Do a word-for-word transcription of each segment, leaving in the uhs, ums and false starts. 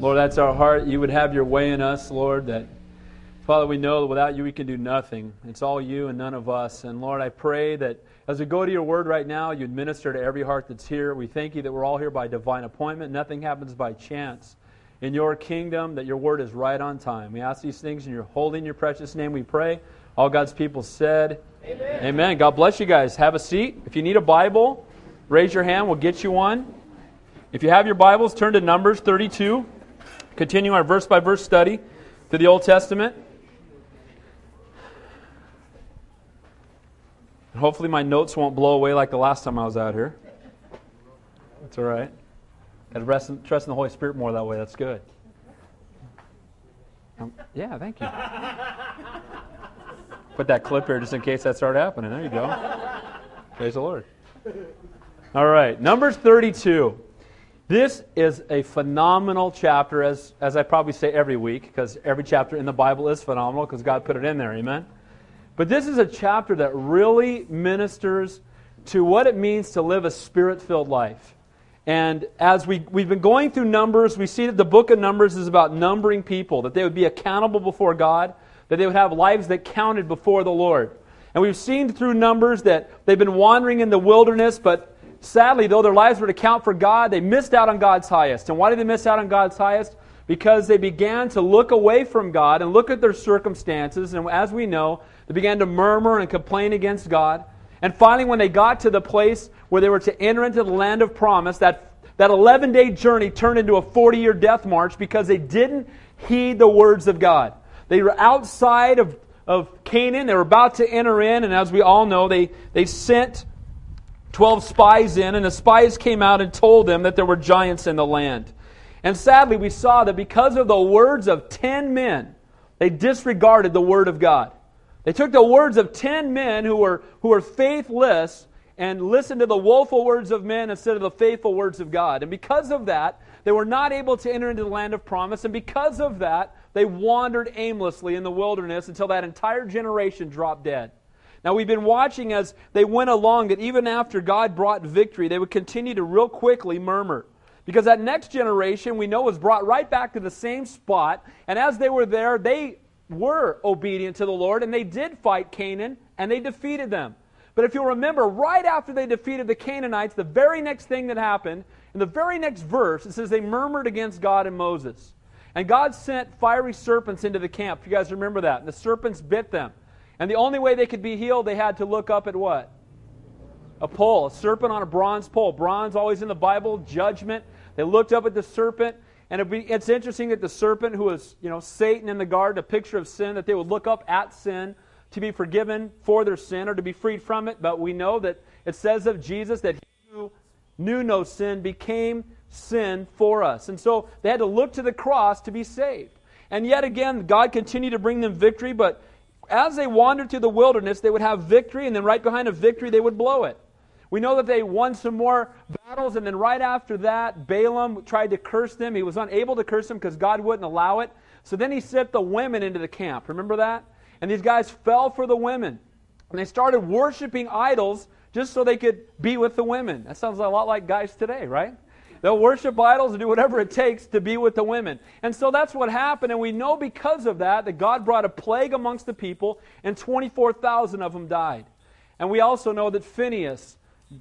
Lord, that's our heart. You would have your way in us, Lord, that, Father, we know that without you we can do nothing. It's all you and none of us. And Lord, I pray that as we go to your word right now, you'd minister to every heart that's here. We thank you that we're all here by divine appointment. Nothing happens by chance. In your kingdom, that your word is right on time. We ask these things in your holy and your precious name we pray. All God's people said, Amen. Amen. God bless you guys. Have a seat. If you need a Bible, raise your hand. We'll get you one. If you have your Bibles, turn to Numbers thirty-two. Continue our verse-by-verse study through the Old Testament. And hopefully my notes won't blow away like the last time I was out here. That's all right. Got to rest in, trust in the Holy Spirit more that way. That's good. Um, yeah, thank you. Put that clip here just in case that started happening. There you go. Praise the Lord. All right, Numbers thirty-two. This is a phenomenal chapter, as, as I probably say every week, because every chapter in the Bible is phenomenal, because God put it in there, amen? But this is a chapter that really ministers to what it means to live a Spirit-filled life. And as we, we've been going through Numbers, we see that the book of Numbers is about numbering people, that they would be accountable before God, that they would have lives that counted before the Lord. And we've seen through Numbers that they've been wandering in the wilderness, but sadly, though their lives were to count for God, they missed out on God's highest. And why did they miss out on God's highest? Because they began to look away from God and look at their circumstances. And as we know, they began to murmur and complain against God. And finally, when they got to the place where they were to enter into the land of promise, that, that eleven-day journey turned into a forty-year death march because they didn't heed the words of God. They were outside of, of Canaan. They were about to enter in. And as we all know, they, they sent twelve spies in, and the spies came out and told them that there were giants in the land. And sadly, we saw that because of the words of ten men, they disregarded the word of God. They took the words of ten men who were, who were faithless and listened to the woeful words of men instead of the faithful words of God. And because of that, they were not able to enter into the land of promise. And because of that, they wandered aimlessly in the wilderness until that entire generation dropped dead. Now, we've been watching as they went along that even after God brought victory, they would continue to real quickly murmur. Because that next generation, we know, was brought right back to the same spot. And as they were there, they were obedient to the Lord, and they did fight Canaan, and they defeated them. But if you'll remember, right after they defeated the Canaanites, the very next thing that happened, in the very next verse, it says they murmured against God and Moses. And God sent fiery serpents into the camp. If you guys remember that. And the serpents bit them. And the only way they could be healed, they had to look up at what? A pole, a serpent on a bronze pole. Bronze, always in the Bible, judgment. They looked up at the serpent, and it'd be, it's interesting that the serpent, who was, you know, Satan in the garden, a picture of sin, that they would look up at sin to be forgiven for their sin or to be freed from it. But we know that it says of Jesus that he who knew no sin became sin for us. And so they had to look to the cross to be saved. And yet again, God continued to bring them victory, but as they wandered through the wilderness, they would have victory, and then right behind a victory, they would blow it. We know that they won some more battles, and then right after that, Balaam tried to curse them. He was unable to curse them because God wouldn't allow it. So then he sent the women into the camp. Remember that? And these guys fell for the women. And they started worshiping idols just so they could be with the women. That sounds a lot like guys today, right? They'll worship idols and do whatever it takes to be with the women. And so that's what happened. And we know because of that, that God brought a plague amongst the people, and twenty-four thousand of them died. And we also know that Phinehas,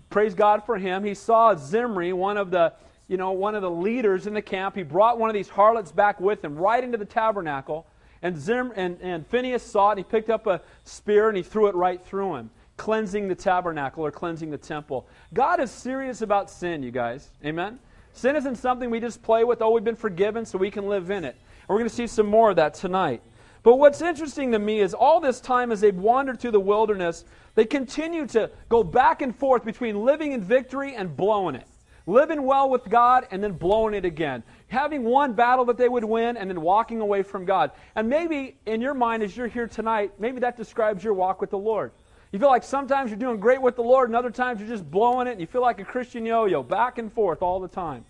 praise God for him, he saw Zimri, one of the, you know, one of the leaders in the camp. He brought one of these harlots back with him right into the tabernacle. And, Zim, and, and Phinehas saw it, and he picked up a spear, and he threw it right through him, cleansing the tabernacle or cleansing the temple. God is serious about sin, you guys. Amen? Sin isn't something we just play with. Oh, we've been forgiven, so we can live in it. And we're going to see some more of that tonight. But what's interesting to me is all this time as they've wandered through the wilderness, they continue to go back and forth between living in victory and blowing it. Living well with God and then blowing it again. Having one battle that they would win and then walking away from God. And maybe in your mind as you're here tonight, maybe that describes your walk with the Lord. You feel like sometimes you're doing great with the Lord and other times you're just blowing it, and you feel like a Christian yo-yo, back and forth all the time.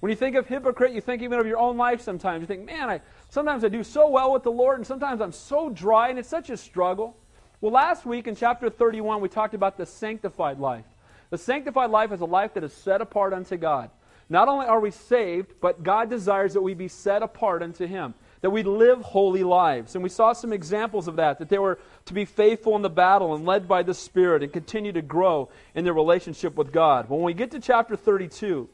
When you think of hypocrite, you think even of your own life sometimes. You think, man, I sometimes I do so well with the Lord, and sometimes I'm so dry, and it's such a struggle. Well, last week in chapter thirty-one, we talked about the sanctified life. The sanctified life is a life that is set apart unto God. Not only are we saved, but God desires that we be set apart unto Him, that we live holy lives. And we saw some examples of that, that they were to be faithful in the battle and led by the Spirit and continue to grow in their relationship with God. When we get to chapter thirty-two,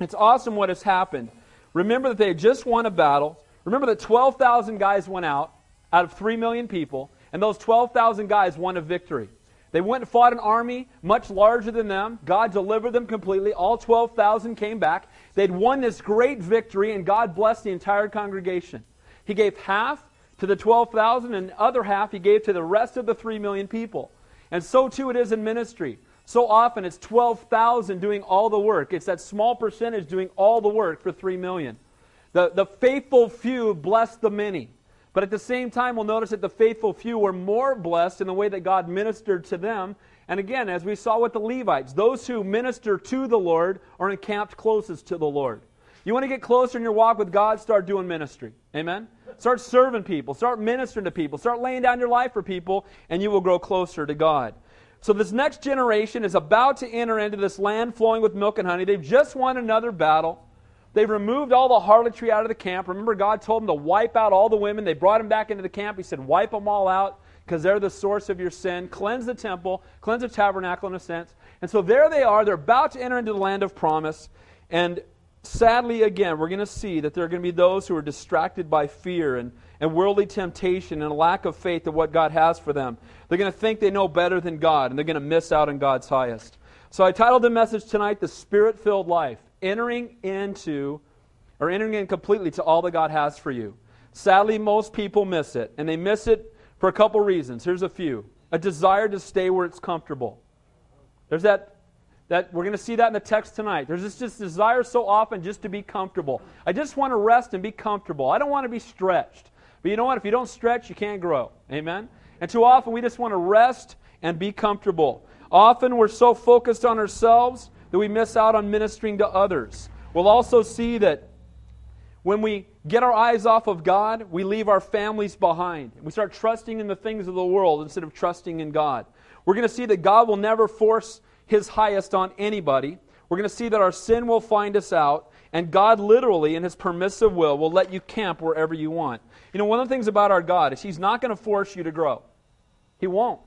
it's awesome what has happened. Remember that they had just won a battle. Remember that twelve thousand guys went out, out of three million people, and those twelve thousand guys won a victory. They went and fought an army much larger than them. God delivered them completely. All twelve thousand came back. They'd won this great victory, and God blessed the entire congregation. He gave half to the twelve thousand, and the other half He gave to the rest of the three million people. And so too it is in ministry. So often it's twelve thousand doing all the work. It's that small percentage doing all the work for three million. The, the faithful few bless the many. But at the same time, we'll notice that the faithful few were more blessed in the way that God ministered to them. And again, as we saw with the Levites, those who minister to the Lord are encamped closest to the Lord. You want to get closer in your walk with God, start doing ministry. Amen? Start serving people. Start ministering to people. Start laying down your life for people, and you will grow closer to God. So this next generation is about to enter into this land flowing with milk and honey. They've just won another battle. They've removed all the harlotry out of the camp. Remember, God told them to wipe out all the women. They brought them back into the camp. He said, wipe them all out because they're the source of your sin. Cleanse the temple. Cleanse the tabernacle in a sense. And so there they are. They're about to enter into the land of promise. And sadly, again, we're going to see that there are going to be those who are distracted by fear and, and worldly temptation and a lack of faith of what God has for them. They're going to think they know better than God, and they're going to miss out on God's highest. So I titled the message tonight, The Spirit-Filled Life. Entering into, or entering in completely to all that God has for you. Sadly, most people miss it, and they miss it for a couple reasons. Here's a few. A desire to stay where it's comfortable. There's that, that we're going to see that in the text tonight. There's this, this desire so often just to be comfortable. I just want to rest and be comfortable. I don't want to be stretched. But you know what? If you don't stretch, you can't grow. Amen? And too often, we just want to rest and be comfortable. Often, we're so focused on ourselves that we miss out on ministering to others. We'll also see that when we get our eyes off of God, we leave our families behind. We start trusting in the things of the world instead of trusting in God. We're going to see that God will never force His highest on anybody. We're going to see that our sin will find us out, and God literally, in His permissive will, will let you camp wherever you want. You know, one of the things about our God is He's not going to force you to grow. He won't.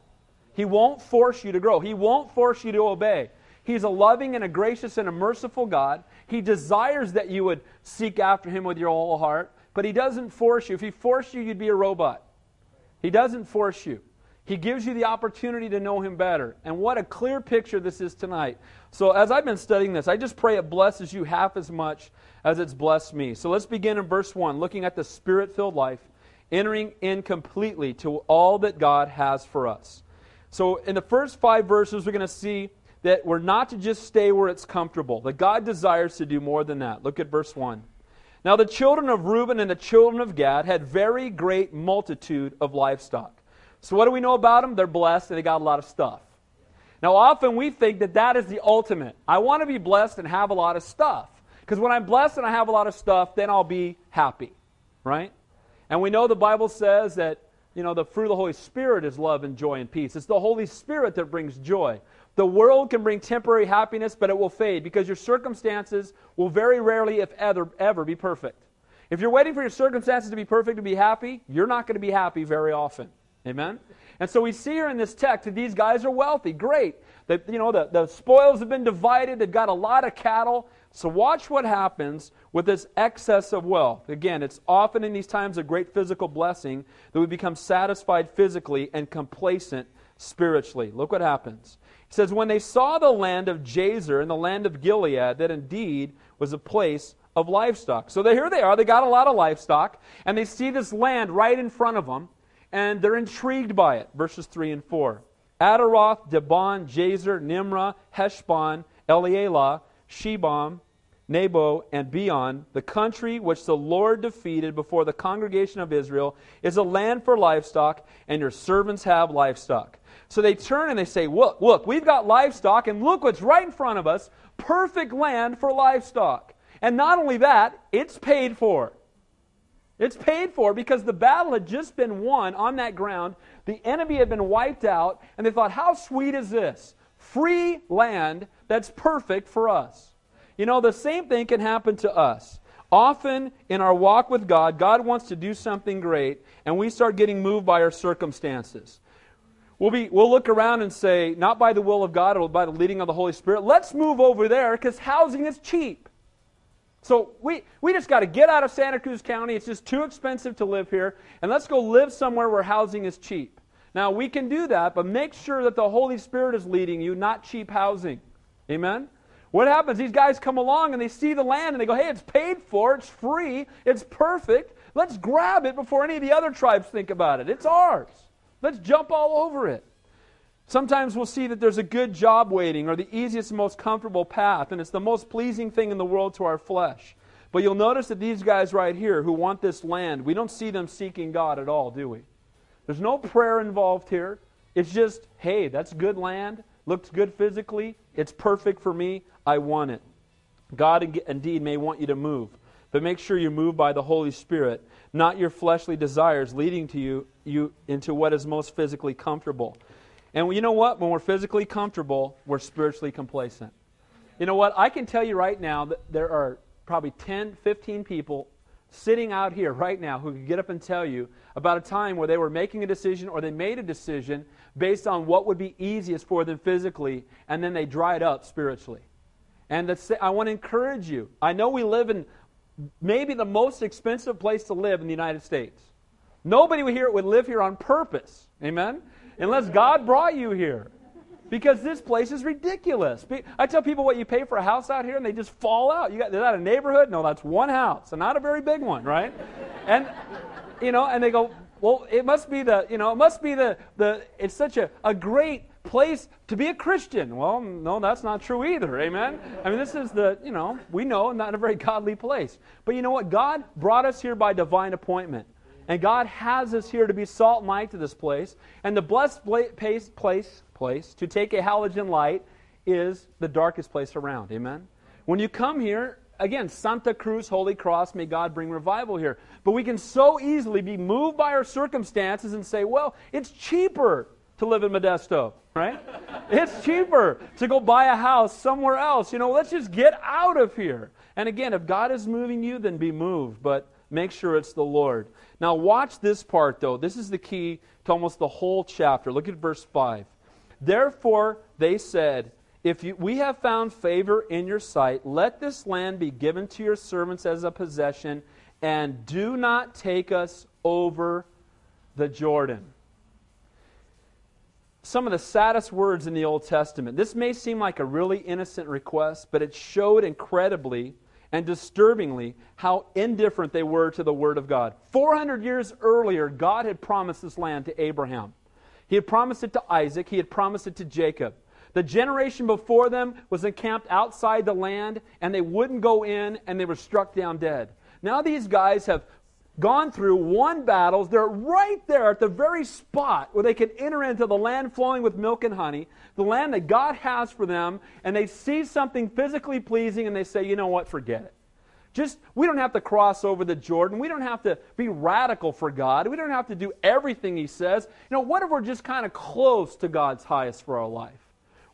He won't force you to grow. He won't force you to obey. He's a loving and a gracious and a merciful God. He desires that you would seek after Him with your whole heart, but He doesn't force you. If He forced you, you'd be a robot. He doesn't force you. He gives you the opportunity to know Him better. And what a clear picture this is tonight. So as I've been studying this, I just pray it blesses you half as much as it's blessed me. So let's begin in verse one, looking at the Spirit-filled life, entering in completely to all that God has for us. So in the first five verses, we're going to see that we're not to just stay where it's comfortable, that God desires to do more than that. Look at verse one. Now the children of Reuben and the children of Gad had very great multitude of livestock. So what do we know about them? They're blessed and they got a lot of stuff. Now often we think that that is the ultimate. I want to be blessed and have a lot of stuff. Because when I'm blessed and I have a lot of stuff, then I'll be happy. Right? And we know the Bible says that, you know, the fruit of the Holy Spirit is love and joy and peace. It's the Holy Spirit that brings joy. The world can bring temporary happiness, but it will fade because your circumstances will very rarely, if ever, ever be perfect. If you're waiting for your circumstances to be perfect to be happy, you're not going to be happy very often. Amen? And so we see here in this text that these guys are wealthy. Great. They, you know, the, the spoils have been divided. They've got a lot of cattle. So watch what happens with this excess of wealth. Again, it's often in these times of great physical blessing that we become satisfied physically and complacent spiritually. Look what happens. It says, when they saw the land of Jazer and the land of Gilead, that indeed was a place of livestock. So they, here they are, they got a lot of livestock, and they see this land right in front of them, and they're intrigued by it. Verses three and four. Adaroth, Debon, Jazer, Nimrah, Heshbon, Eleelah, Shebam, Nebo, and Beon, the country which the Lord defeated before the congregation of Israel, is a land for livestock, and your servants have livestock. So they turn and they say, look, look, we've got livestock, and look what's right in front of us, perfect land for livestock. And not only that, it's paid for. It's paid for because the battle had just been won on that ground. The enemy had been wiped out, and they thought, how sweet is this? Free land that's perfect for us. You know, the same thing can happen to us. Often in our walk with God, God wants to do something great, and we start getting moved by our circumstances. We'll be, we'll look around and say, not by the will of God, but by the leading of the Holy Spirit, let's move over there because housing is cheap. So we, we just got to get out of Santa Cruz County. It's just too expensive to live here, and let's go live somewhere where housing is cheap. Now, we can do that, but make sure that the Holy Spirit is leading you, not cheap housing. Amen? What happens? These guys come along, and they see the land, and they go, hey, it's paid for, it's free, it's perfect. Let's grab it before any of the other tribes think about it. It's ours. Let's jump all over it. Sometimes we'll see that there's a good job waiting or the easiest and most comfortable path, and it's the most pleasing thing in the world to our flesh. But you'll notice that these guys right here who want this land, we don't see them seeking God at all, do we? There's no prayer involved here. It's just, hey, that's good land, looks good physically, it's perfect for me, I want it. God indeed may want you to move, but make sure you move by the Holy Spirit, not your fleshly desires leading to you, you into what is most physically comfortable. And you know what? When we're physically comfortable, we're spiritually complacent. You know what? I can tell you right now that there are probably ten, fifteen people sitting out here right now who could get up and tell you about a time where they were making a decision or they made a decision based on what would be easiest for them physically, and then they dried up spiritually. And that's, I want to encourage you. I know we live in maybe the most expensive place to live in the United States. Nobody here would live here on purpose. Amen? Unless God brought you here. Because this place is ridiculous. I tell people what you pay for a house out here, and they just fall out. You got, is that a neighborhood? No, that's one house, and not a very big one, right? And you know, and they go, well, it must be the, you know, it must be the, the. It's such a, a great place to be a Christian. Well, no, that's not true either. Amen. I mean, this is the, you know, we know, not a very godly place. But you know what? God brought us here by divine appointment. And God has us here to be salt and light to this place. And the blessed place, place, place to take a halogen light is the darkest place around. Amen? When you come here, again, Santa Cruz, Holy Cross, may God bring revival here. But we can so easily be moved by our circumstances and say, well, it's cheaper to live in Modesto, right? It's cheaper to go buy a house somewhere else. You know, let's just get out of here. And again, if God is moving you, then be moved. But make sure it's the Lord. Now watch this part, though. This is the key to almost the whole chapter. Look at verse five. Therefore they said, if you, we have found favor in your sight, let this land be given to your servants as a possession, and do not take us over the Jordan. Some of the saddest words in the Old Testament. This may seem like a really innocent request, but it showed incredibly and disturbingly how indifferent they were to the Word of God. four hundred years earlier, God had promised this land to Abraham. He had promised it to Isaac. He had promised it to Jacob. The generation before them was encamped outside the land, and they wouldn't go in, and they were struck down dead. Now these guys have gone through one battle. They're right there at the very spot where they can enter into the land flowing with milk and honey, the land that God has for them, and they see something physically pleasing, and they say, you know what, forget it. Just, we don't have to cross over the Jordan. We don't have to be radical for God. We don't have to do everything He says. You know, what if we're just kind of close to God's highest for our life?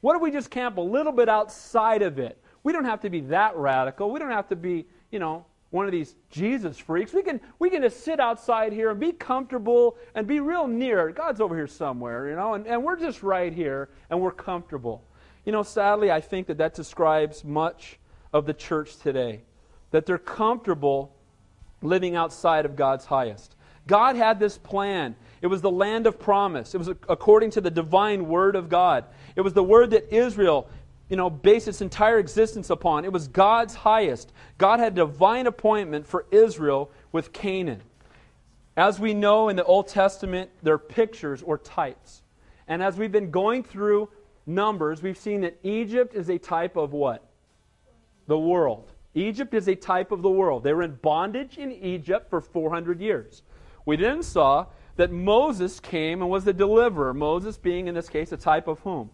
What if we just camp a little bit outside of it? We don't have to be that radical. We don't have to be, you know, one of these Jesus freaks. We can we can just sit outside here and be comfortable and be real near. God's over here somewhere, you know, and, and we're just right here and we're comfortable. You know, sadly, I think that that describes much of the church today, that they're comfortable living outside of God's highest. God had this plan. It was the land of promise. It was according to the divine word of God. It was the word that Israel, you know, base its entire existence upon. It was God's highest. God had a divine appointment for Israel with Canaan. As we know in the Old Testament, they're pictures or types. And as we've been going through Numbers, we've seen that Egypt is a type of what? The world. Egypt is a type of the world. They were in bondage in Egypt for four hundred years. We then saw that Moses came and was the deliverer. Moses being, in this case, a type of whom?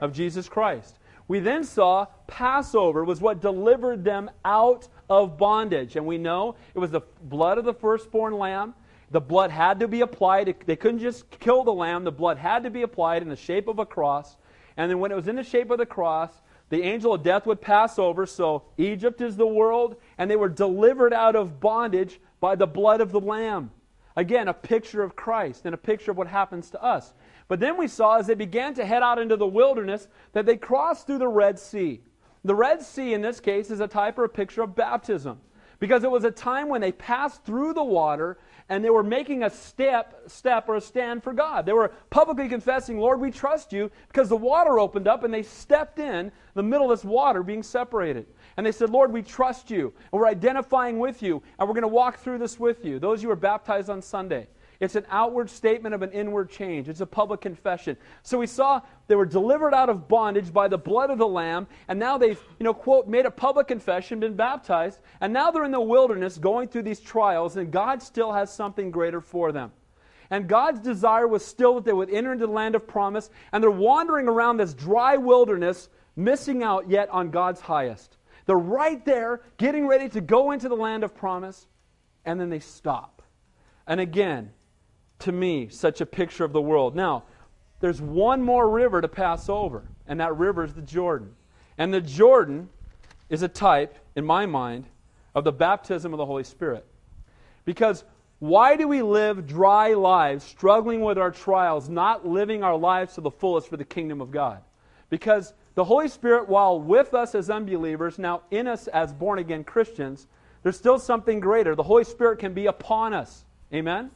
Of Jesus Christ. We then saw Passover was what delivered them out of bondage. And we know it was the blood of the firstborn lamb. The blood had to be applied. They couldn't just kill the lamb. The blood had to be applied in the shape of a cross. And then when it was in the shape of the cross, The angel of death would pass over, so Egypt is the world, and they were delivered out of bondage by the blood of the Lamb. Again, a picture of Christ and a picture of what happens to us. But then we saw as they began to head out into the wilderness that they crossed through the Red Sea. The Red Sea in this case is a type or a picture of baptism, because it was a time when they passed through the water and they were making a step, step or a stand for God. They were publicly confessing, Lord, we trust you, because the water opened up and they stepped in the middle of this water being separated. And they said, Lord, we trust you, and we're identifying with you, and we're going to walk through this with you. Those of you who are baptized on Sunday. It's an outward statement of an inward change. It's a public confession. So we saw they were delivered out of bondage by the blood of the Lamb, and now they've, you know, quote, made a public confession, been baptized, and now they're in the wilderness going through these trials, and God still has something greater for them. And God's desire was still that they would enter into the land of promise, and they're wandering around this dry wilderness, missing out yet on God's highest. They're right there, getting ready to go into the land of promise, and then they stop. And again, to me, such a picture of the world. Now, there's one more river to pass over, and that river is the Jordan. And the Jordan is a type, in my mind, of the baptism of the Holy Spirit. Because why do we live dry lives, struggling with our trials, not living our lives to the fullest for the kingdom of God? Because the Holy Spirit, while with us as unbelievers, now in us as born-again Christians, there's still something greater. The Holy Spirit can be upon us. Amen?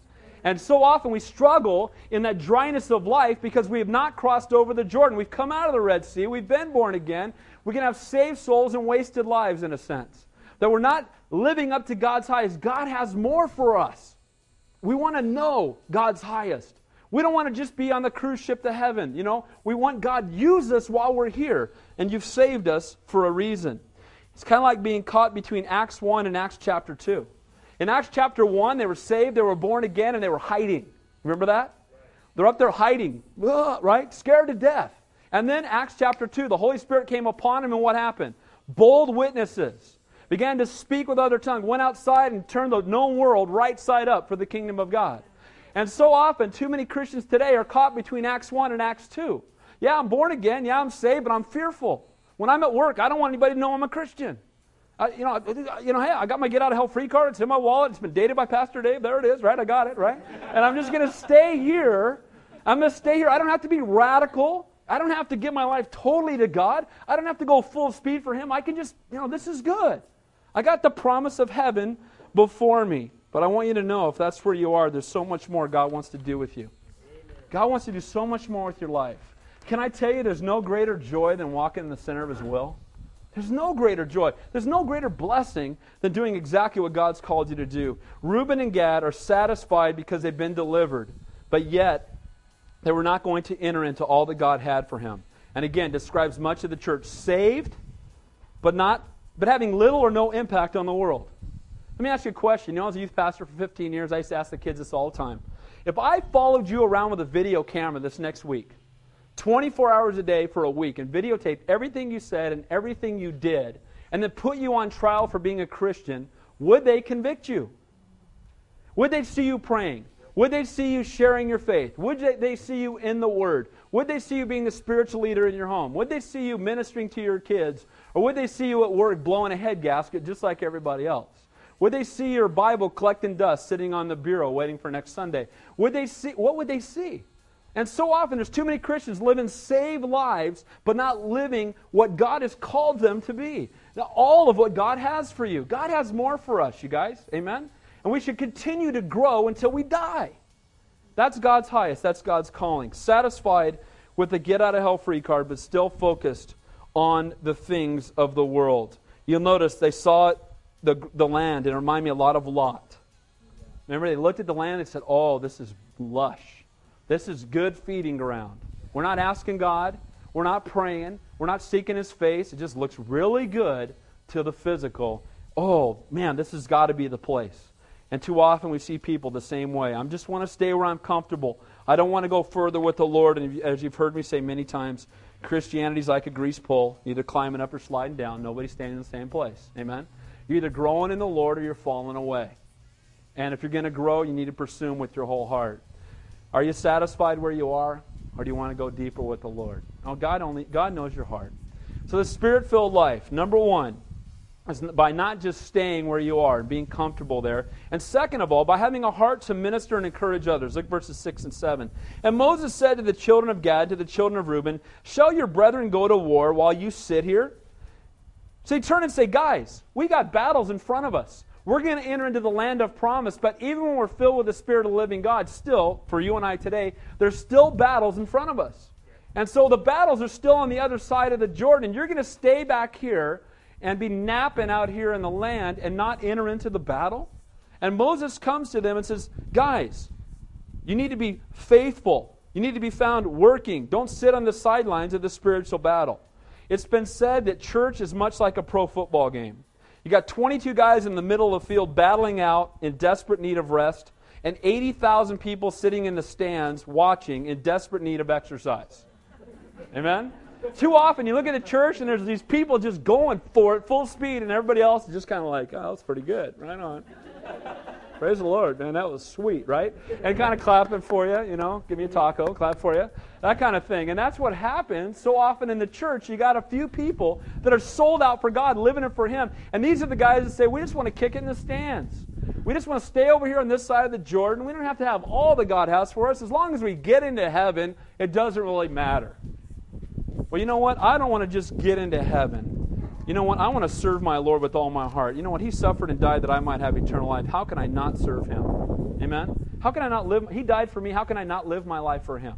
And so often we struggle in that dryness of life because we have not crossed over the Jordan. We've come out of the Red Sea. We've been born again. We can have saved souls and wasted lives in a sense. That we're not living up to God's highest. God has more for us. We want to know God's highest. We don't want to just be on the cruise ship to heaven, you know. We want God to use us while we're here, and you've saved us for a reason. It's kind of like being caught between Acts one and Acts chapter two. In Acts chapter one, they were saved, they were born again, and they were hiding. Remember that? They're up there hiding, right? Scared to death. And then Acts chapter two, the Holy Spirit came upon them, and what happened? Bold witnesses began to speak with other tongues, went outside and turned the known world right side up for the kingdom of God. And so often, too many Christians today are caught between Acts one and Acts two. Yeah, I'm born again. Yeah, I'm saved, but I'm fearful. When I'm at work, I don't want anybody to know I'm a Christian. I, you know, I, you know, hey, I got my get-out-of-hell free card. It's in my wallet. It's been dated by Pastor Dave. There it is, right? I got it, right? And I'm just going to stay here. I'm going to stay here. I don't have to be radical. I don't have to give my life totally to God. I don't have to go full speed for Him. I can just, you know, this is good. I got the promise of heaven before me. But I want you to know, if that's where you are, there's so much more God wants to do with you. God wants to do so much more with your life. Can I tell you, there's no greater joy than walking in the center of His will? There's no greater joy. There's no greater blessing than doing exactly what God's called you to do. Reuben and Gad are satisfied because they've been delivered, but yet they were not going to enter into all that God had for him. And again, describes much of the church saved, but not, but having little or no impact on the world. Let me ask you a question. You know, as a youth pastor for fifteen years, I used to ask the kids this all the time. If I followed you around with a video camera this next week, twenty-four hours a day for a week, and videotaped everything you said and everything you did, and then put you on trial for being a Christian, would they convict you? Would they see you praying? Would they see you sharing your faith? Would they see you in the Word? Would they see you being the spiritual leader in your home? Would they see you ministering to your kids? Or would they see you at work blowing a head gasket just like everybody else? Would they see your Bible collecting dust sitting on the bureau waiting for next Sunday? Would they see? What would they see? And so often there's too many Christians living saved lives but not living what God has called them to be. Now, all of what God has for you. God has more for us, you guys. Amen? And we should continue to grow until we die. That's God's highest. That's God's calling. Satisfied with the get-out-of-hell free card but still focused on the things of the world. You'll notice they saw it. The, the land, and it reminded me a lot of Lot. Remember, they looked at the land and said, oh, this is lush. This is good feeding ground. We're not asking God. We're not praying. We're not seeking His face. It just looks really good to the physical. Oh, man, this has got to be the place. And too often we see people the same way. I just want to stay where I'm comfortable. I don't want to go further with the Lord. And as you've heard me say many times, Christianity's like a grease pole, either climbing up or sliding down. Nobody's standing in the same place. Amen? You're either growing in the Lord or you're falling away. And if you're going to grow, you need to pursue Him with your whole heart. Are you satisfied where you are, or do you want to go deeper with the Lord? Oh, God only God knows your heart. So the Spirit-filled life, number one, is by not just staying where you are and being comfortable there. And second of all, by having a heart to minister and encourage others. Look verses six and seven. And Moses said to the children of Gad, to the children of Reuben, shall your brethren go to war while you sit here? So he turned and said, guys, we got battles in front of us. We're going to enter into the land of promise, but even when we're filled with the Spirit of the living God, still, for you and I today, there's still battles in front of us. And so the battles are still on the other side of the Jordan. You're going to stay back here and be napping out here in the land and not enter into the battle? And Moses comes to them and says, guys, you need to be faithful. You need to be found working. Don't sit on the sidelines of the spiritual battle. It's been said that church is much like a pro football game. You got twenty-two guys in the middle of the field battling out in desperate need of rest, and eighty thousand people sitting in the stands watching in desperate need of exercise. Amen? Too often you look at the church and there's these people just going for it full speed and everybody else is just kind of like, oh, that's pretty good. Right on. Praise the Lord, man, that was sweet, right? And kind of clapping for you, you know, give me a taco, clap for you, that kind of thing. And that's what happens so often in the church. You got a few people that are sold out for God, living it for Him. And these are the guys that say, we just want to kick it in the stands. We just want to stay over here on this side of the Jordan. We don't have to have all that God has for us. As long as we get into heaven, it doesn't really matter. Well, you know what? I don't want to just get into heaven. You know what? I want to serve my Lord with all my heart. You know what? He suffered and died that I might have eternal life. How can I not serve Him? Amen? How can I not live? He died for me. How can I not live my life for Him?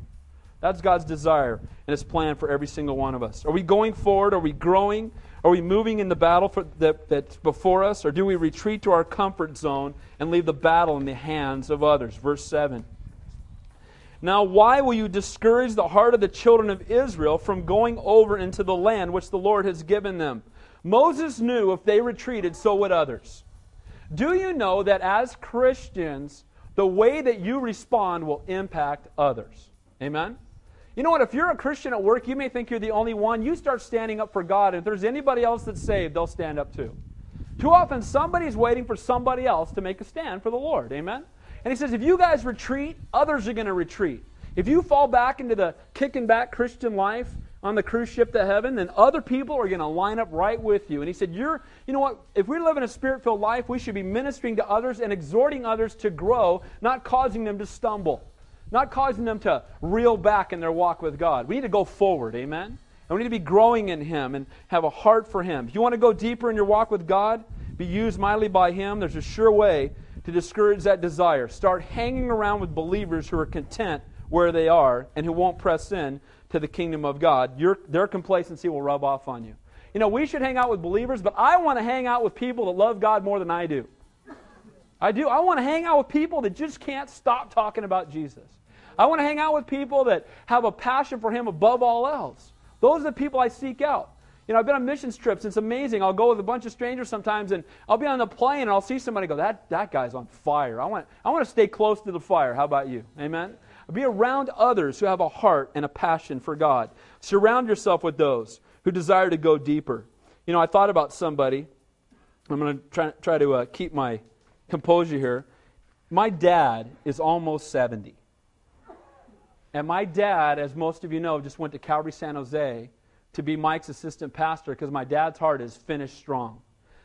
That's God's desire and His plan for every single one of us. Are we going forward? Are we growing? Are we moving in the battle for that, that's before us? Or do we retreat to our comfort zone and leave the battle in the hands of others? Verse seven. Now why will you discourage the heart of the children of Israel from going over into the land which the Lord has given them? Moses knew if they retreated, so would others. Do you know that as Christians, the way that you respond will impact others? Amen? You know what? If you're a Christian at work, you may think you're the only one. You start standing up for God, and if there's anybody else that's saved, they'll stand up too. Too often, somebody's waiting for somebody else to make a stand for the Lord. Amen? And he says, if you guys retreat, others are going to retreat. If you fall back into the kicking back Christian life on the cruise ship to heaven, then other people are going to line up right with you. And he said, you're, you know what? If we live in a Spirit-filled life, we should be ministering to others and exhorting others to grow, not causing them to stumble, not causing them to reel back in their walk with God. We need to go forward, amen? And we need to be growing in Him and have a heart for Him. If you want to go deeper in your walk with God, be used mightily by Him, there's a sure way to discourage that desire. Start hanging around with believers who are content where they are and who won't press in to the kingdom of God. Your, their complacency will rub off on you. You know, we should hang out with believers, but I want to hang out with people that love God more than I do. I do. I want to hang out with people that just can't stop talking about Jesus. I want to hang out with people that have a passion for Him above all else. Those are the people I seek out. You know, I've been on missions trips. It's amazing. I'll go with a bunch of strangers sometimes, and I'll be on the plane, and I'll see somebody go, that that guy's on fire. I want, I want to stay close to the fire. How about you? Amen? Be around others who have a heart and a passion for God. Surround yourself with those who desire to go deeper. You know, I thought about somebody. I'm going to try, try to uh, keep my composure here. My dad is almost seventy. And my dad, as most of you know, just went to Calvary San Jose to be Mike's assistant pastor because my dad's heart is finished strong.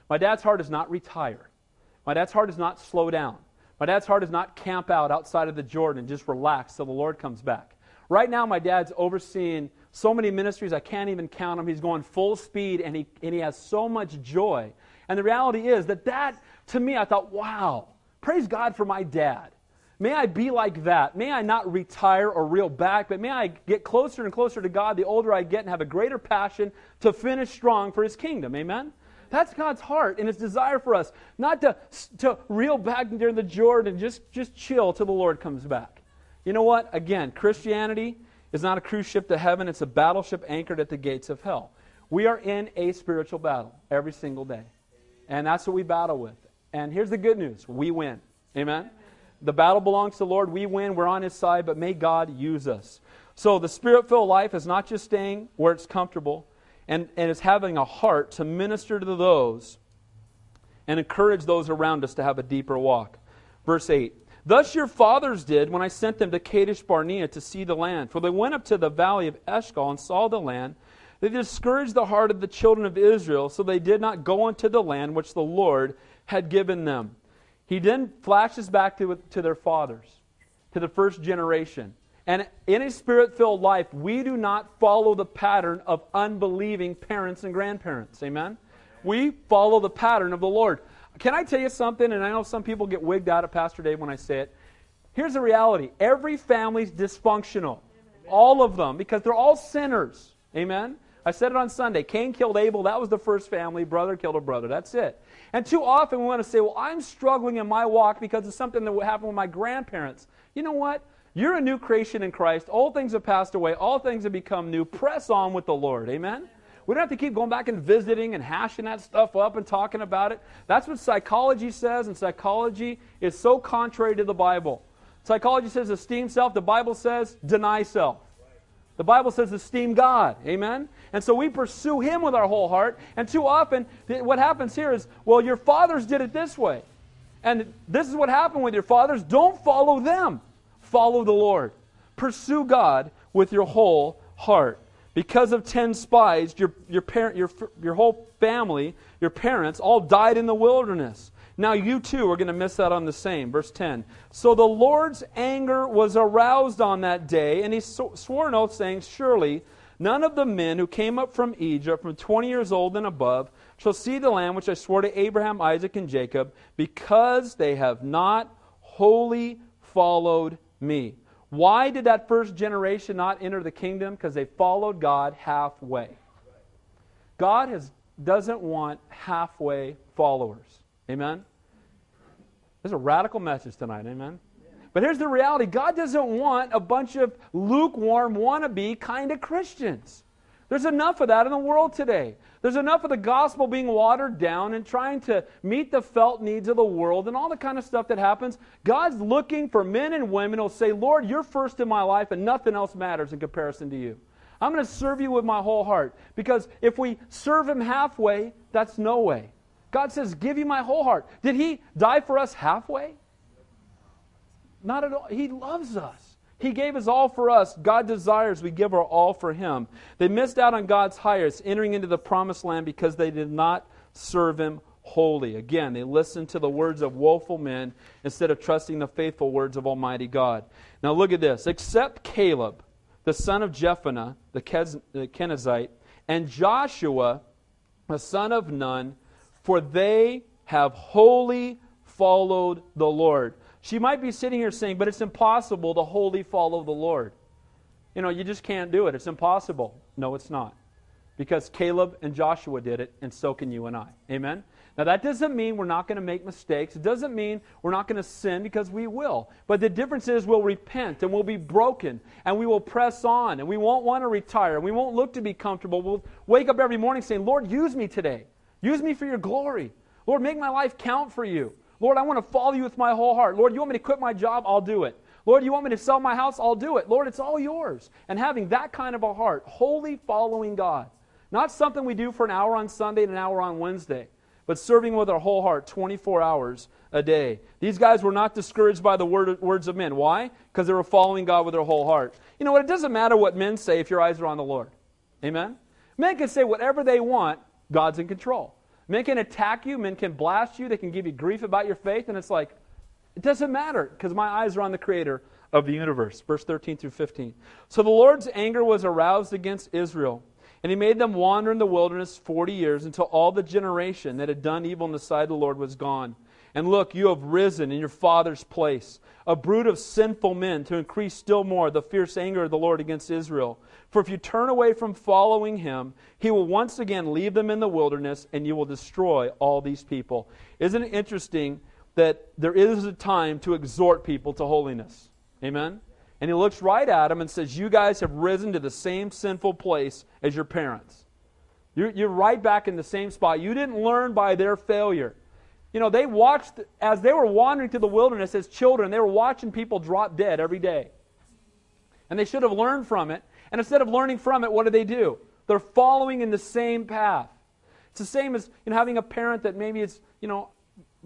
My dad's heart is not retire. My dad's heart is not slow down. My dad's heart is not camp out outside of the Jordan and just relax till the Lord comes back. Right now, my dad's overseeing so many ministries, I can't even count them. He's going full speed, and he, and he has so much joy. And the reality is that that, to me, I thought, wow, praise God for my dad. May I be like that. May I not retire or reel back, but may I get closer and closer to God the older I get and have a greater passion to finish strong for His kingdom. Amen? That's God's heart and His desire for us, not to, to reel back during the Jordan, just, just chill till the Lord comes back. You know what? Again, Christianity is not a cruise ship to heaven. It's a battleship anchored at the gates of hell. We are in a spiritual battle every single day, and that's what we battle with. And here's the good news. We win. Amen? The battle belongs to the Lord. We win. We're on His side, but may God use us. So the Spirit-filled life is not just staying where it's comfortable, and, and it's having a heart to minister to those and encourage those around us to have a deeper walk. Verse eight, thus your fathers did when I sent them to Kadesh Barnea to see the land, for they went up to the valley of Eshcol and saw the land, They discouraged the heart of the children of Israel, so they did not go into the land which the Lord had given them. He then flashes back to, to their fathers, to the first generation. And in a spirit-filled life, we do not follow the pattern of unbelieving parents and grandparents. Amen? We follow the pattern of the Lord. Can I tell you something? And I know some people get wigged out at Pastor Dave when I say it. Here's the reality. Every family's dysfunctional. All of them. Because they're all sinners. Amen? I said it on Sunday. Cain killed Abel. That was the first family. Brother killed a brother. That's it. And too often we want to say, well, I'm struggling in my walk because of something that happened with my grandparents. You know what? You're a new creation in Christ. Old things have passed away. All things have become new. Press on with the Lord. Amen? We don't have to keep going back and visiting and hashing that stuff up and talking about it. That's what psychology says, and psychology is so contrary to the Bible. Psychology says esteem self. The Bible says deny self. The Bible says esteem God. Amen? And so we pursue Him with our whole heart. And too often, th- what happens here is, well, your fathers did it this way. And this is what happened with your fathers. Don't follow them. Follow the Lord. Pursue God with your whole heart. Because of ten spies, your, your, parent, your, your whole family, your parents, all died in the wilderness. Now you too are going to miss out on the same. Verse ten. So the Lord's anger was aroused on that day, and He swore an oath, saying, surely none of the men who came up from Egypt from twenty years old and above shall see the land which I swore to Abraham, Isaac, and Jacob, because they have not wholly followed me. Why did that first generation not enter the kingdom? Because they followed God halfway. God has, doesn't want halfway followers. Amen? This is a radical message tonight, amen? But here's the reality. God doesn't want a bunch of lukewarm, wannabe kind of Christians. There's enough of that in the world today. There's enough of the gospel being watered down and trying to meet the felt needs of the world and all the kind of stuff that happens. God's looking for men and women who will say, Lord, you're first in my life and nothing else matters in comparison to you. I'm going to serve you with my whole heart. Because if we serve Him halfway, that's no way. God says, give you my whole heart. Did He die for us halfway? Not at all. He loves us. He gave His all for us. God desires we give our all for Him. They missed out on God's highest, entering into the promised land because they did not serve Him wholly. Again, they listened to the words of woeful men instead of trusting the faithful words of Almighty God. Now look at this. Except Caleb, the son of Jephunneh, the Kenizzite, and Joshua, the son of Nun, for they have wholly followed the Lord. She might be sitting here saying, but it's impossible to wholly follow the Lord. You know, you just can't do it. It's impossible. No, it's not. Because Caleb and Joshua did it, and so can you and I. Amen? Now, that doesn't mean we're not going to make mistakes. It doesn't mean we're not going to sin, because we will. But the difference is we'll repent, and we'll be broken, and we will press on, and we won't want to retire, and we won't look to be comfortable. We'll wake up every morning saying, Lord, use me today. Use me for your glory. Lord, make my life count for you. Lord, I want to follow you with my whole heart. Lord, you want me to quit my job? I'll do it. Lord, you want me to sell my house? I'll do it. Lord, it's all yours. And having that kind of a heart, wholly following God. Not something we do for an hour on Sunday and an hour on Wednesday, but serving with our whole heart twenty-four hours a day. These guys were not discouraged by the word, words of men. Why? Because they were following God with their whole heart. You know what? It doesn't matter what men say if your eyes are on the Lord. Amen? Men can say whatever they want. God's in control. Men can attack you. Men can blast you. They can give you grief about your faith. And it's like, it doesn't matter because my eyes are on the Creator of the universe. Verse thirteen through fifteen. So the Lord's anger was aroused against Israel, and He made them wander in the wilderness forty years until all the generation that had done evil in the sight of the Lord was gone. And look, you have risen in your father's place, a brood of sinful men, to increase still more the fierce anger of the Lord against Israel. For if you turn away from following Him, He will once again leave them in the wilderness, and you will destroy all these people. Isn't it interesting that there is a time to exhort people to holiness? Amen? And He looks right at them and says, you guys have risen to the same sinful place as your parents. You're, you're right back in the same spot. You didn't learn by their failure. You know, they watched, as they were wandering through the wilderness as children, they were watching people drop dead every day. And they should have learned from it. And instead of learning from it, what do they do? They're following in the same path. It's the same as, you know, having a parent that maybe is, you know,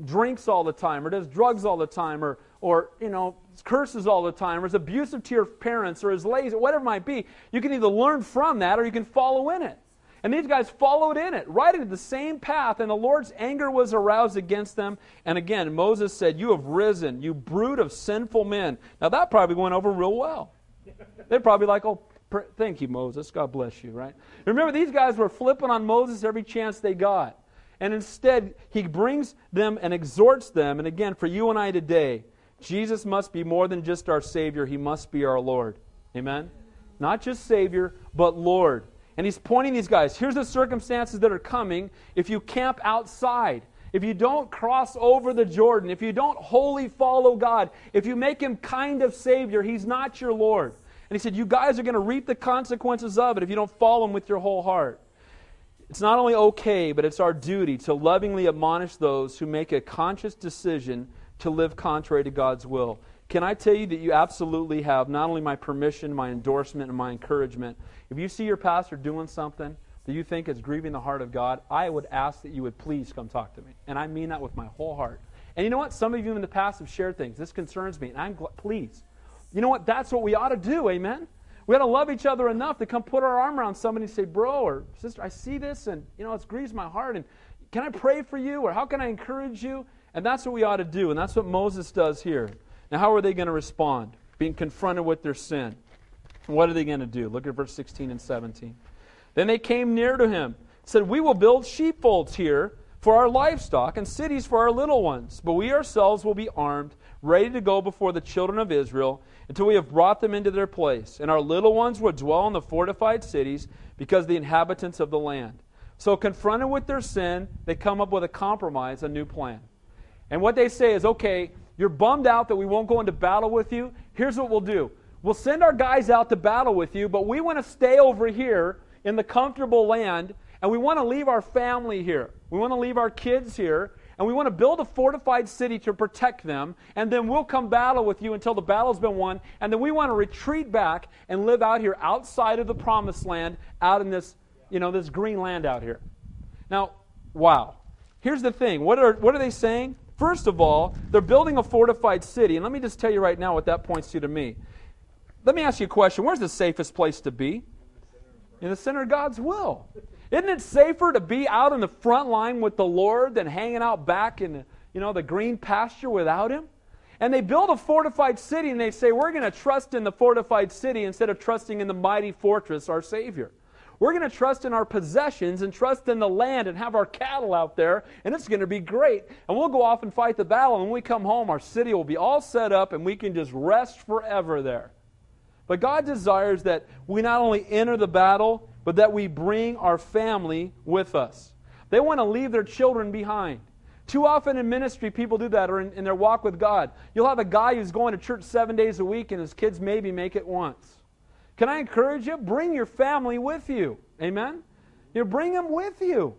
drinks all the time or does drugs all the time or, or you know, curses all the time or is abusive to your parents or is lazy, whatever it might be. You can either learn from that or you can follow in it. And these guys followed in it, right into the same path, and the Lord's anger was aroused against them. And again, Moses said, "You have risen, you brood of sinful men." Now that probably went over real well. They're probably like, "Oh, thank you, Moses. God bless you," right? Remember, these guys were flipping on Moses every chance they got. And instead, he brings them and exhorts them. And again, for you and I today, Jesus must be more than just our Savior. He must be our Lord. Amen? Not just Savior, but Lord. And he's pointing these guys, here's the circumstances that are coming if you camp outside. If you don't cross over the Jordan, if you don't wholly follow God, if you make him kind of Savior, he's not your Lord. And he said, you guys are going to reap the consequences of it if you don't follow him with your whole heart. It's not only okay, but it's our duty to lovingly admonish those who make a conscious decision to live contrary to God's will. Can I tell you that you absolutely have not only my permission, my endorsement, and my encouragement. If you see your pastor doing something that you think is grieving the heart of God, I would ask that you would please come talk to me. And I mean that with my whole heart. And you know what? Some of you in the past have shared things. This concerns me, and I'm glad. Please. You know what? That's what we ought to do, amen? We ought to love each other enough to come put our arm around somebody and say, "Bro or sister, I see this, and you know it grieves my heart, and can I pray for you, or how can I encourage you?" And that's what we ought to do, and that's what Moses does here. Now, how are they going to respond? Being confronted with their sin. What are they going to do? Look at verse sixteen and seventeen. Then they came near to him, said, "We will build sheepfolds here for our livestock and cities for our little ones. But we ourselves will be armed, ready to go before the children of Israel until we have brought them into their place. And our little ones will dwell in the fortified cities because of the inhabitants of the land." So confronted with their sin, they come up with a compromise, a new plan. And what they say is, okay, you're bummed out that we won't go into battle with you. Here's what we'll do. We'll send our guys out to battle with you, but we want to stay over here in the comfortable land, and we want to leave our family here. We want to leave our kids here, and we want to build a fortified city to protect them, and then we'll come battle with you until the battle's been won, and then we want to retreat back and live out here outside of the promised land, out in this, you know, this green land out here. Now, wow. Here's the thing. What are, what are they saying? First of all, they're building a fortified city, and let me just tell you right now what that points to to me. Let me ask you a question. Where's the safest place to be? In the center of God's will. Isn't it safer to be out in the front line with the Lord than hanging out back in, you know, the green pasture without Him? And they build a fortified city, and they say, we're going to trust in the fortified city instead of trusting in the mighty fortress, our Savior. We're going to trust in our possessions and trust in the land and have our cattle out there, and it's going to be great. And we'll go off and fight the battle, and when we come home, our city will be all set up, and we can just rest forever there. But God desires that we not only enter the battle, but that we bring our family with us. They want to leave their children behind. Too often in ministry, people do that, or in, in their walk with God. You'll have a guy who's going to church seven days a week, and his kids maybe make it once. Can I encourage you? Bring your family with you. Amen? You know, bring them with you.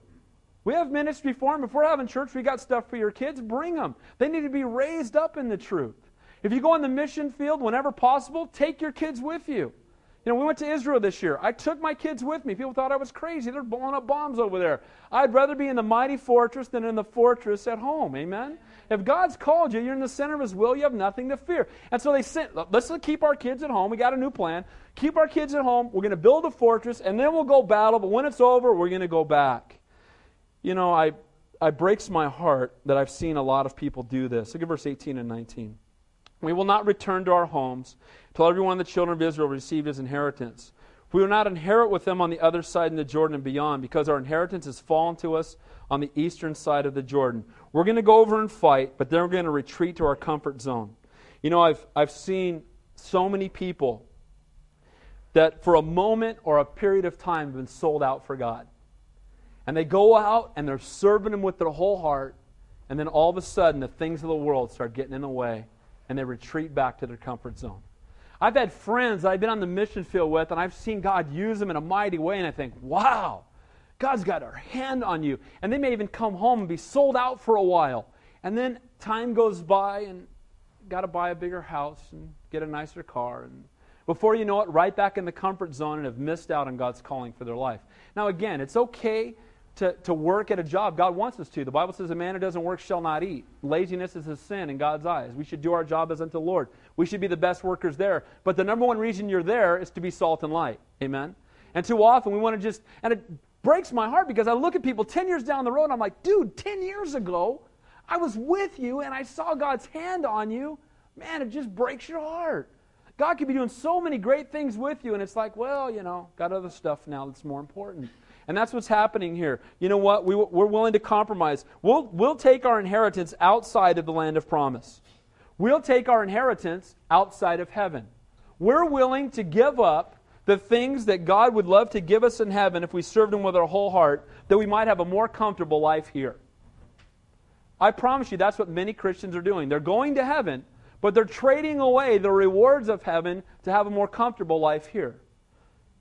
We have ministry for them. If we're having church, we got stuff for your kids. Bring them. They need to be raised up in the truth. If you go in the mission field, whenever possible, take your kids with you. You know, we went to Israel this year. I took my kids with me. People thought I was crazy. They're blowing up bombs over there. I'd rather be in the mighty fortress than in the fortress at home. Amen? If God's called you, you're in the center of His will. You have nothing to fear. And so they sent, let's keep our kids at home. We got a new plan. Keep our kids at home. We're going to build a fortress, and then we'll go battle. But when it's over, we're going to go back. You know, I, I breaks my heart that I've seen a lot of people do this. Look at verse eighteen and nineteen. We will not return to our homes till every one of the children of Israel received his inheritance. We will not inherit with them on the other side in the Jordan and beyond, because our inheritance has fallen to us on the eastern side of the Jordan. We're going to go over and fight, but then we're going to retreat to our comfort zone. You know, I've, I've seen so many people that for a moment or a period of time have been sold out for God. And they go out and they're serving Him with their whole heart, and then all of a sudden the things of the world start getting in the way, and they retreat back to their comfort zone. I've had friends that I've been on the mission field with, and I've seen God use them in a mighty way, and I think, wow, God's got our hand on you. And they may even come home and be sold out for a while. And then time goes by, and got to buy a bigger house and get a nicer car. And before you know it, right back in the comfort zone and have missed out on God's calling for their life. Now again, it's okay to, to work at a job. God wants us to. The Bible says a man who doesn't work shall not eat. Laziness is a sin in God's eyes. We should do our job as unto the Lord. We should be the best workers there. But the number one reason you're there is to be salt and light. Amen? And too often we want to just, and it breaks my heart because I look at people ten years down the road and I'm like, dude, ten years ago, I was with you and I saw God's hand on you. Man, it just breaks your heart. God could be doing so many great things with you, and it's like, well, you know, got other stuff now that's more important. And that's what's happening here. You know what? We, we're willing to compromise. We'll, we'll take our inheritance outside of the land of promise. We'll take our inheritance outside of heaven. We're willing to give up the things that God would love to give us in heaven if we served Him with our whole heart, that we might have a more comfortable life here. I promise you that's what many Christians are doing. They're going to heaven, but they're trading away the rewards of heaven to have a more comfortable life here.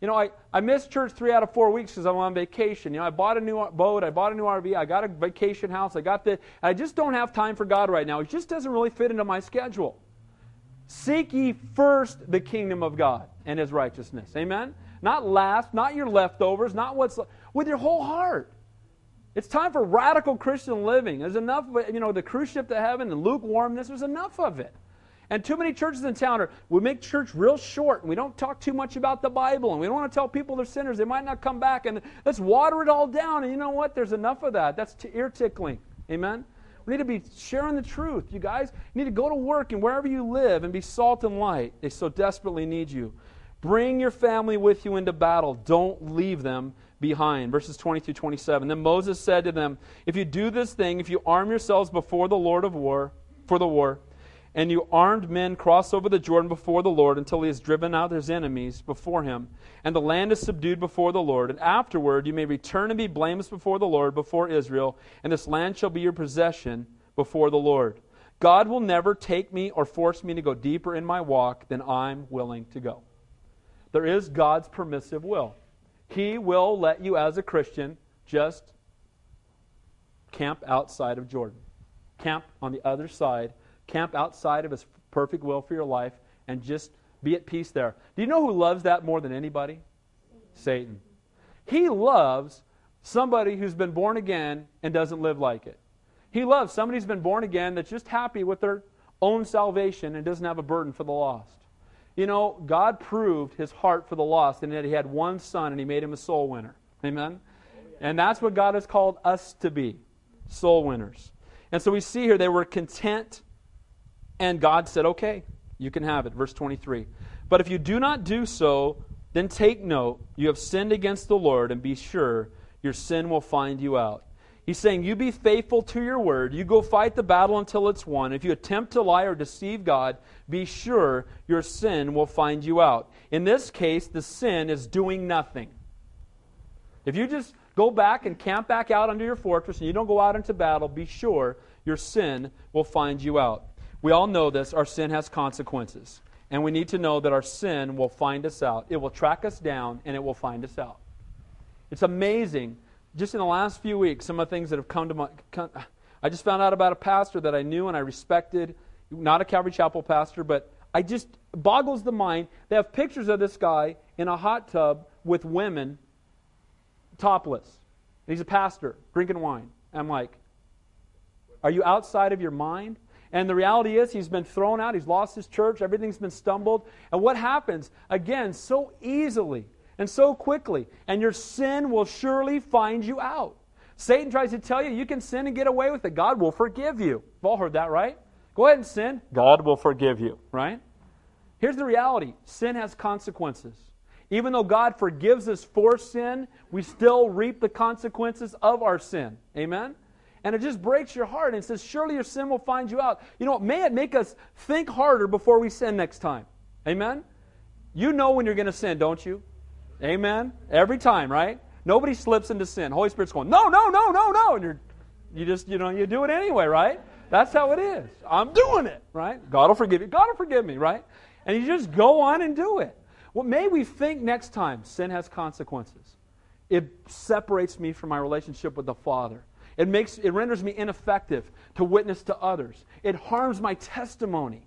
You know, I, I missed church three out of four weeks because I'm on vacation. You know, I bought a new boat, I bought a new R V, I got a vacation house, I got the... I just don't have time for God right now. It just doesn't really fit into my schedule. Seek ye first the kingdom of God and His righteousness. Amen? Not last, not your leftovers, not what's... with your whole heart. It's time for radical Christian living. There's enough, you know, the cruise ship to heaven and lukewarmness, there's enough of it. And too many churches in town are, we make church real short, and we don't talk too much about the Bible, and we don't want to tell people they're sinners, they might not come back, and let's water it all down, and you know what? There's enough of that. That's t- ear tickling. Amen? We need to be sharing the truth, you guys. You need to go to work and wherever you live and be salt and light. They so desperately need you. Bring your family with you into battle. Don't leave them behind. Verses twenty through twenty-seven. Then Moses said to them, if you do this thing, if you arm yourselves before the Lord of war, for the war, and you armed men cross over the Jordan before the Lord until He has driven out His enemies before Him, and the land is subdued before the Lord. And afterward you may return and be blameless before the Lord, before Israel, and this land shall be your possession before the Lord. God will never take me or force me to go deeper in my walk than I'm willing to go. There is God's permissive will. He will let you as a Christian just camp outside of Jordan. Camp on the other side. Camp outside of His perfect will for your life and just be at peace there. Do you know who loves that more than anybody? Satan. He loves somebody who's been born again and doesn't live like it. He loves somebody who's been born again that's just happy with their own salvation and doesn't have a burden for the lost. You know, God proved His heart for the lost in that He had one son and He made him a soul winner. Amen? And that's what God has called us to be, soul winners. And so we see here they were content. And God said, okay, you can have it. Verse twenty-three. But if you do not do so, then take note, you have sinned against the Lord, and be sure your sin will find you out. He's saying, you be faithful to your word. You go fight the battle until it's won. If you attempt to lie or deceive God, be sure your sin will find you out. In this case, the sin is doing nothing. If you just go back and camp back out under your fortress and you don't go out into battle, be sure your sin will find you out. We all know this. Our sin has consequences. And we need to know that our sin will find us out. It will track us down, and it will find us out. It's amazing. Just in the last few weeks, some of the things that have come to my... Come, I just found out about a pastor that I knew and I respected. Not a Calvary Chapel pastor, but I just... boggles the mind. They have pictures of this guy in a hot tub with women, topless. And he's a pastor, drinking wine. And I'm like, are you outside of your mind? And the reality is he's been thrown out. He's lost his church. Everything's been stumbled. And what happens? Again, so easily and so quickly. And your sin will surely find you out. Satan tries to tell you, you can sin and get away with it. God will forgive you. You've all heard that, right? Go ahead and sin. God will forgive you, right? Here's the reality. Sin has consequences. Even though God forgives us for sin, we still reap the consequences of our sin. Amen? And it just breaks your heart and says, surely your sin will find you out. You know what? May it make us think harder before we sin next time. Amen? You know when you're going to sin, don't you? Amen? Every time, right? Nobody slips into sin. Holy Spirit's going, no, no, no, no, no. And you're, you just, you know, you do it anyway, right? That's how it is. I'm doing it, right? God will forgive you. God will forgive me, right? And you just go on and do it. Well, may we think next time sin has consequences. It separates me from my relationship with the Father. It makes it renders me ineffective to witness to others. It harms my testimony.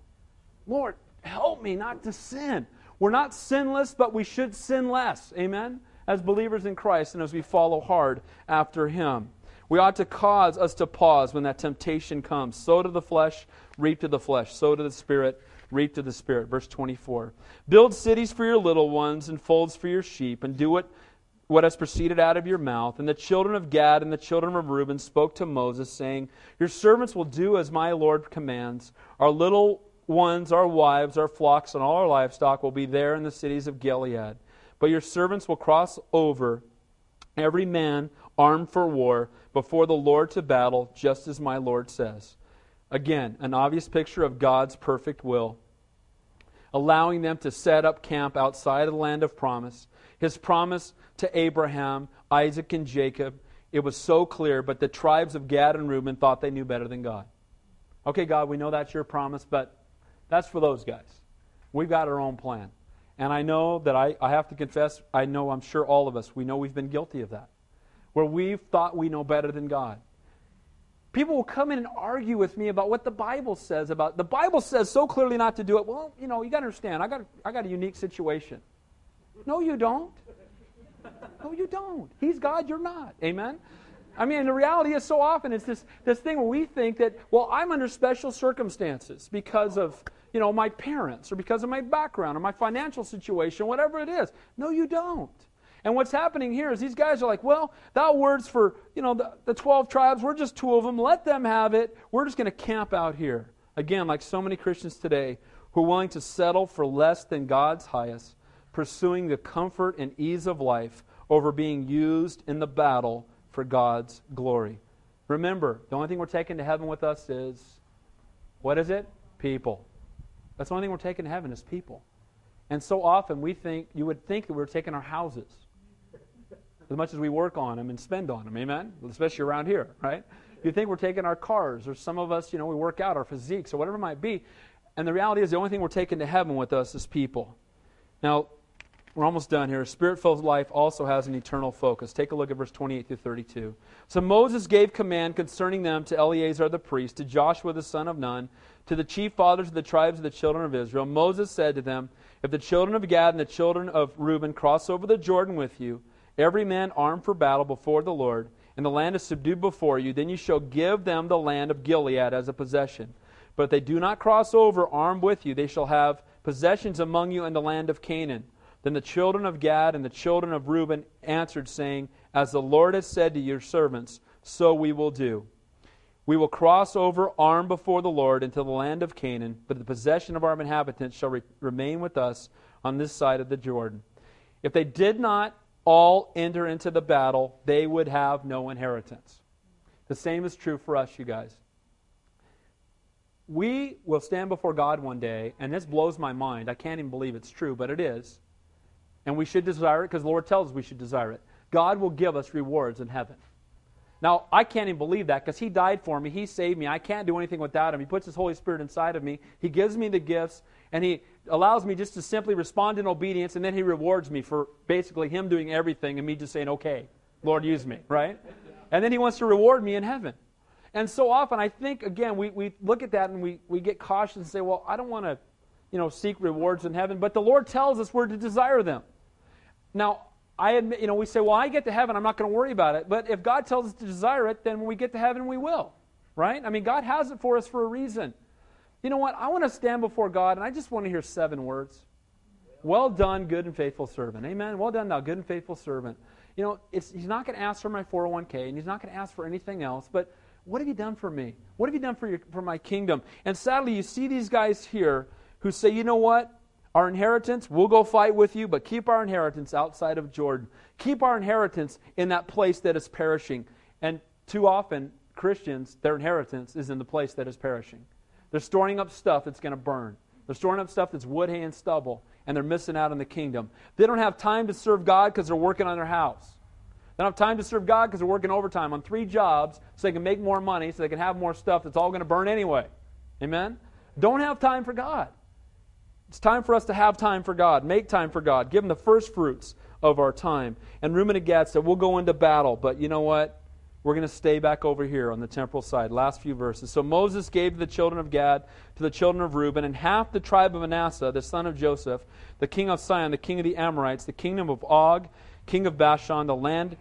Lord, help me not to sin. We're not sinless, but we should sin less. Amen? As believers in Christ and as we follow hard after Him. We ought to cause us to pause when that temptation comes. Sow to the flesh, reap to the flesh. Sow to the Spirit, reap to the Spirit. Verse twenty-four. Build cities for your little ones and folds for your sheep, and do it. what has proceeded out of your mouth. And the children of Gad and the children of Reuben spoke to Moses, saying, Your servants will do as my Lord commands. Our little ones, our wives, our flocks, and all our livestock will be there in the cities of Gilead. But your servants will cross over, every man armed for war, before the Lord to battle, just as my Lord says. Again, an obvious picture of God's perfect will, allowing them to set up camp outside of the land of promise. His promise to Abraham, Isaac, and Jacob, it was so clear, but the tribes of Gad and Reuben thought they knew better than God. Okay, God, we know that's your promise, but that's for those guys. We've got our own plan. And I know that I, I have to confess, I know, I'm sure all of us, we know we've been guilty of that, where we've thought we know better than God. People will come in and argue with me about what the Bible says about. The Bible says so clearly not to do it. Well, you know, you got to understand, I got, I got a unique situation. No, you don't. No, you don't. He's God, you're not. Amen? I mean, the reality is so often it's this, this thing where we think that, well, I'm under special circumstances because of, you know, my parents or because of my background or my financial situation, whatever it is. No, you don't. And what's happening here is these guys are like, well, that word's for, you know, the, the twelve tribes. We're just two of them. Let them have it. We're just going to camp out here. Again, like so many Christians today who are willing to settle for less than God's highest, pursuing the comfort and ease of life over being used in the battle for God's glory. Remember, the only thing we're taking to heaven with us is, what is it? People. That's the only thing we're taking to heaven is people. And so often we think, you would think that we're taking our houses, as much as we work on them and spend on them, amen? Especially around here, right? You think we're taking our cars, or some of us, you know, we work out, our physiques, or whatever it might be. And the reality is the only thing we're taking to heaven with us is people. Now, we're almost done here. Spirit-filled life also has an eternal focus. Take a look at verse twenty-eight through thirty-two. So Moses gave command concerning them to Eleazar the priest, to Joshua the son of Nun, to the chief fathers of the tribes of the children of Israel. Moses said to them, If the children of Gad and the children of Reuben cross over the Jordan with you, every man armed for battle before the Lord, and the land is subdued before you, then you shall give them the land of Gilead as a possession. But if they do not cross over armed with you, they shall have possessions among you in the land of Canaan. Then the children of Gad and the children of Reuben answered, saying, As the Lord has said to your servants, so we will do. We will cross over armed before the Lord into the land of Canaan, but the possession of our inhabitants shall re- remain with us on this side of the Jordan. If they did not all enter into the battle, they would have no inheritance. The same is true for us, you guys. We will stand before God one day, and this blows my mind. I can't even believe it's true, but it is. And we should desire it because the Lord tells us we should desire it. God will give us rewards in heaven. Now, I can't even believe that because He died for me. He saved me. I can't do anything without Him. He puts His Holy Spirit inside of me. He gives me the gifts, and He allows me just to simply respond in obedience, and then He rewards me for basically Him doing everything and me just saying, okay, Lord, use me, right? And then He wants to reward me in heaven. And so often I think, again, we, we look at that and we, we get cautious and say, well, I don't want to, you know, seek rewards in heaven, but the Lord tells us we're to desire them. Now, I admit, you know, we say, well, I get to heaven, I'm not going to worry about it. But if God tells us to desire it, then when we get to heaven, we will, right? I mean, God has it for us for a reason. You know what? I want to stand before God, and I just want to hear seven words. Well done, good and faithful servant. Amen? Well done, thou good and faithful servant. You know, it's, He's not going to ask for my four oh one k, and He's not going to ask for anything else, but what have you done for me? What have you done for, your, for my kingdom? And sadly, you see these guys here who say, you know what? Our inheritance, we'll go fight with you, but keep our inheritance outside of Jordan. Keep our inheritance in that place that is perishing. And too often, Christians, their inheritance is in the place that is perishing. They're storing up stuff that's going to burn. They're storing up stuff that's wood, hay, and stubble, and they're missing out on the kingdom. They don't have time to serve God because they're working on their house. They don't have time to serve God because they're working overtime on three jobs so they can make more money, so they can have more stuff that's all going to burn anyway. Amen? Don't have time for God. It's time for us to have time for God, make time for God, give Him the first fruits of our time. And Reuben and Gad said, we'll go into battle, but you know what? We're going to stay back over here on the temporal side. Last few verses. So Moses gave to the children of Gad, to the children of Reuben, and half the tribe of Manasseh, the son of Joseph, the king of Sihon, the king of the Amorites, the kingdom of Og, king of Bashan, the land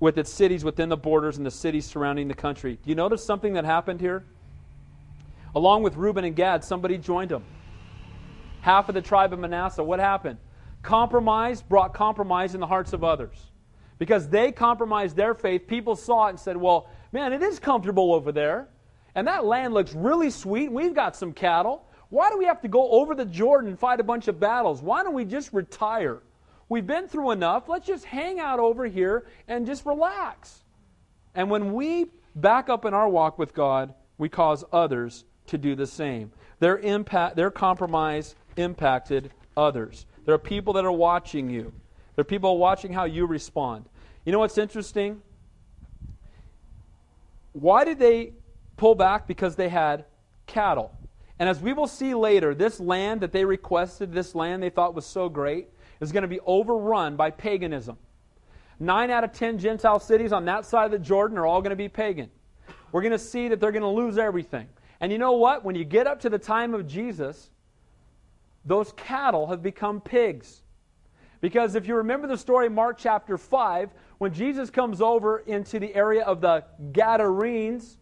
with its cities within the borders and the cities surrounding the country. Do you notice something that happened here? Along with Reuben and Gad, somebody joined them. Half of the tribe of Manasseh, what happened? Compromise brought compromise in the hearts of others. Because they compromised their faith, people saw it and said, well, man, it is comfortable over there. And that land looks really sweet. We've got some cattle. Why do we have to go over the Jordan and fight a bunch of battles? Why don't we just retire? We've been through enough. Let's just hang out over here and just relax. And when we back up in our walk with God, we cause others to do the same. Their impact, their compromise impacted others. There are people that are watching you. There are people watching how you respond. You know what's interesting? Why did they pull back? Because they had cattle. And as we will see later, this land that they requested, this land they thought was so great, is going to be overrun by paganism. Nine out of ten Gentile cities on that side of the Jordan are all going to be pagan. We're going to see that they're going to lose everything. And you know what? When you get up to the time of Jesus, those cattle have become pigs. Because if you remember the story in Mark chapter five, when Jesus comes over into the area of the Gadarenes,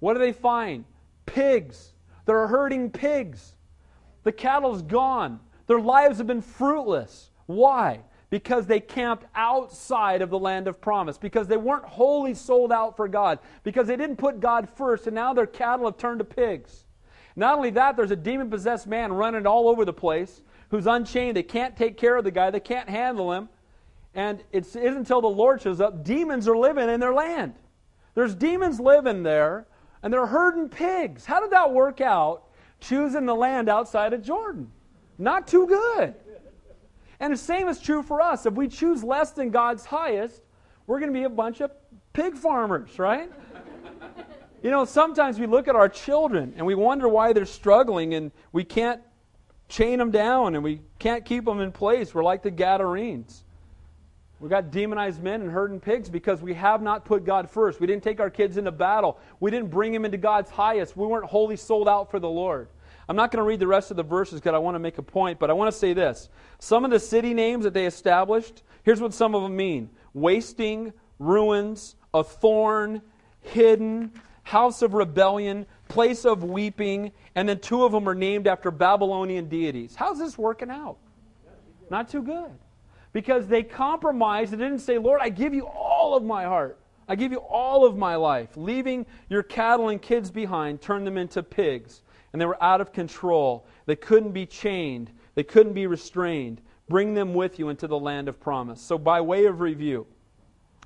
what do they find? Pigs. They're herding pigs. The cattle's gone. Their lives have been fruitless. Why? Because they camped outside of the land of promise. Because they weren't wholly sold out for God. Because they didn't put God first, and now their cattle have turned to pigs. Not only that, there's a demon-possessed man running all over the place who's unchained. They can't take care of the guy. They can't handle him. And it isn't until the Lord shows up, demons are living in their land. There's demons living there, and they're herding pigs. How did that work out, choosing the land outside of Jordan? Not too good. And the same is true for us. If we choose less than God's highest, we're going to be a bunch of pig farmers, right? You know, sometimes we look at our children and we wonder why they're struggling and we can't chain them down and we can't keep them in place. We're like the Gadarenes. We've got demonized men and herding pigs because we have not put God first. We didn't take our kids into battle. We didn't bring them into God's highest. We weren't wholly sold out for the Lord. I'm not going to read the rest of the verses because I want to make a point, but I want to say this. Some of the city names that they established, here's what some of them mean. Wasting, ruins, a thorn, hidden, house of rebellion, place of weeping, and then two of them are named after Babylonian deities. How's this working out? Not too good. Because they compromised and didn't say, Lord, I give you all of my heart. I give you all of my life. Leaving your cattle and kids behind, turn them into pigs. And they were out of control. They couldn't be chained. They couldn't be restrained. Bring them with you into the land of promise. So by way of review,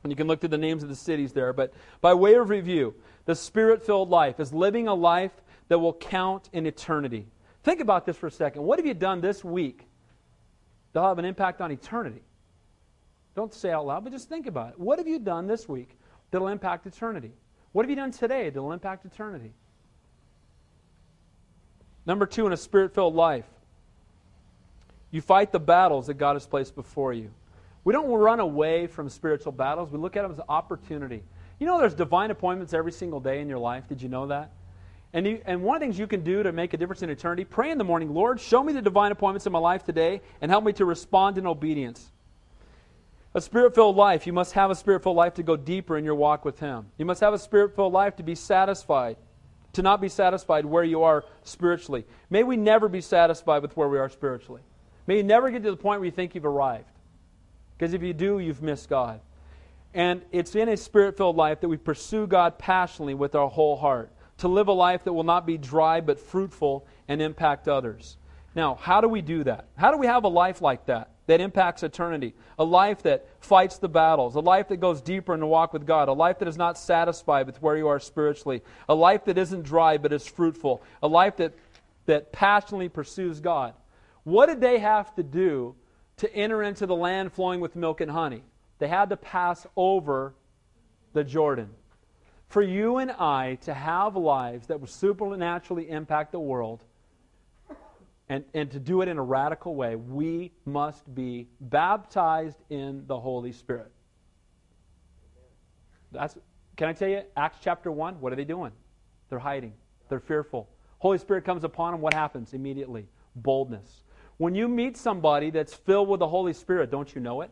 and you can look through the names of the cities there, but by way of review, the Spirit-filled life is living a life that will count in eternity. Think about this for a second. What have you done this week that'll have an impact on eternity? Don't say out loud, but just think about it. What have you done this week that'll impact eternity? What have you done today that'll impact eternity? Number two, in a Spirit-filled life, you fight the battles that God has placed before you. We don't run away from spiritual battles. We look at them as opportunity. You know there's divine appointments every single day in your life. Did you know that? And, you, and one of the things you can do to make a difference in eternity, pray in the morning, Lord, show me the divine appointments in my life today and help me to respond in obedience. A Spirit-filled life, you must have a Spirit-filled life to go deeper in your walk with Him. You must have a Spirit-filled life to be satisfied. To not be satisfied where you are spiritually. May we never be satisfied with where we are spiritually. May you never get to the point where you think you've arrived. Because if you do, you've missed God. And it's in a Spirit-filled life that we pursue God passionately with our whole heart. To live a life that will not be dry but fruitful and impact others. Now, how do we do that? How do we have a life like that? That impacts eternity. A life that fights the battles. A life that goes deeper in the walk with God. A life that is not satisfied with where you are spiritually. A life that isn't dry but is fruitful. A life that, that passionately pursues God. What did they have to do to enter into the land flowing with milk and honey? They had to pass over the Jordan. For you and I to have lives that will supernaturally impact the world, And, and to do it in a radical way, we must be baptized in the Holy Spirit. That's, can I tell you, Acts chapter one, what are they doing? They're hiding. They're fearful. Holy Spirit comes upon them, what happens immediately? Boldness. When you meet somebody that's filled with the Holy Spirit, don't you know it?